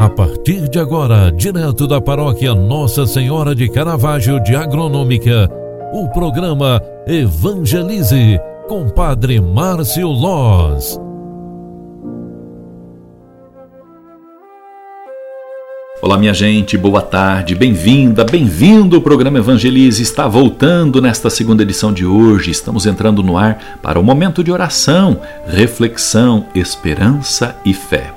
A partir de agora, direto da paróquia Nossa Senhora de Caravaggio de Agronômica, o programa Evangelize com Padre Márcio Lóz. Olá minha gente, boa tarde, bem-vinda, bem-vindo. O programa Evangelize está voltando nesta segunda edição de hoje. Estamos entrando no ar para um momento de oração, reflexão, esperança e fé.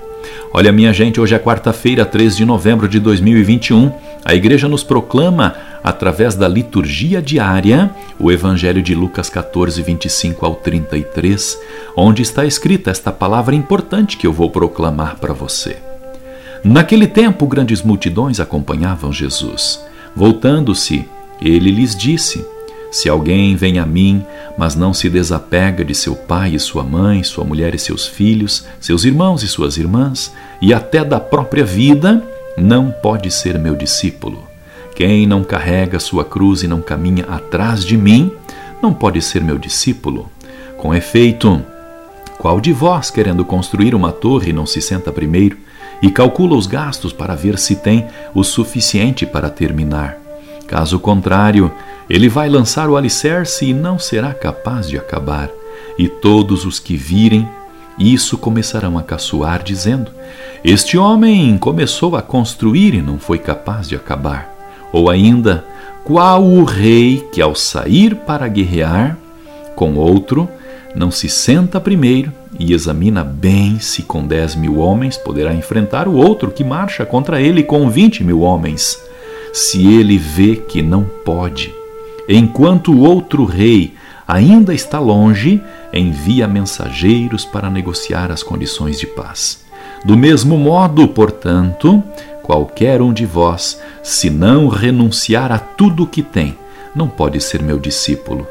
Olha minha gente, hoje é quarta-feira, 3 de novembro de 2021. A igreja nos proclama, através da liturgia diária, o Evangelho de Lucas 14, 25 ao 33, onde está escrita esta palavra importante que eu vou proclamar para você. Naquele tempo, grandes multidões acompanhavam Jesus. Voltando-se, ele lhes disse: se alguém vem a mim, mas não se desapega de seu pai e sua mãe, sua mulher e seus filhos, seus irmãos e suas irmãs, e até da própria vida, não pode ser meu discípulo. Quem não carrega sua cruz e não caminha atrás de mim, não pode ser meu discípulo. Com efeito, qual de vós, querendo construir uma torre, não se senta primeiro e calcula os gastos para ver se tem o suficiente para terminar? Caso contrário, ele vai lançar o alicerce e não será capaz de acabar. E todos os que virem isso começarão a caçoar, dizendo: este homem começou a construir e não foi capaz de acabar. Ou ainda, qual o rei que, ao sair para guerrear com outro, não se senta primeiro e examina bem se com 10.000 homens poderá enfrentar o outro que marcha contra ele com 20.000 homens. Se ele vê que não pode, enquanto o outro rei ainda está longe, envia mensageiros para negociar as condições de paz. Do mesmo modo, portanto, qualquer um de vós, se não renunciar a tudo o que tem, não pode ser meu discípulo.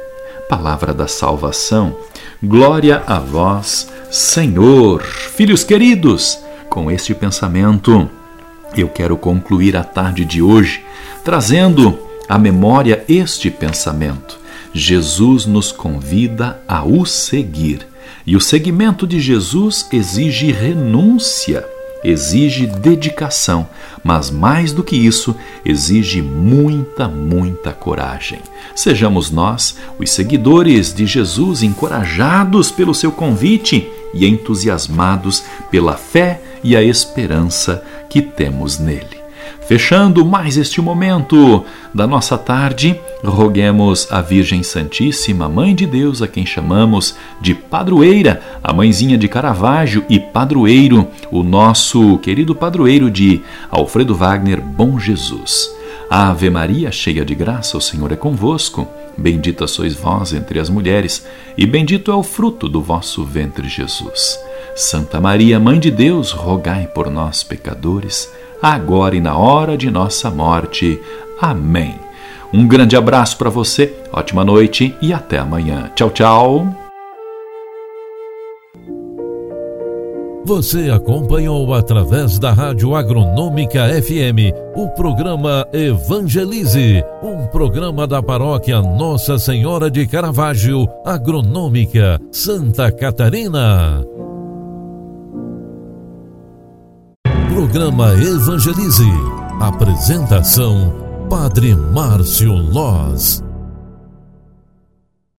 Palavra da salvação. Glória a vós, Senhor. Filhos queridos, com este pensamento, eu quero concluir a tarde de hoje, trazendo à memória este pensamento. Jesus nos convida a o seguir. E o seguimento de Jesus exige renúncia, exige dedicação, mas mais do que isso, exige muita coragem. Sejamos nós, os seguidores de Jesus, encorajados pelo seu convite e entusiasmados pela fé e a esperança que temos nele. Fechando mais este momento da nossa tarde, roguemos à Virgem Santíssima, Mãe de Deus, a quem chamamos de padroeira, a mãezinha de Caravaggio e padroeiro, o nosso querido padroeiro de Alfredo Wagner, Bom Jesus. Ave Maria, cheia de graça, o Senhor é convosco. Bendita sois vós entre as mulheres, e bendito é o fruto do vosso ventre, Jesus. Santa Maria, Mãe de Deus, rogai por nós, pecadores, agora e na hora de nossa morte. Amém. Um grande abraço para você, ótima noite e até amanhã. Tchau, tchau. Você acompanhou através da Rádio Agronômica FM o programa Evangelize, um programa da paróquia Nossa Senhora de Caravaggio, Agronômica, Santa Catarina. Programa Evangelize. Apresentação: Padre Márcio Lóz.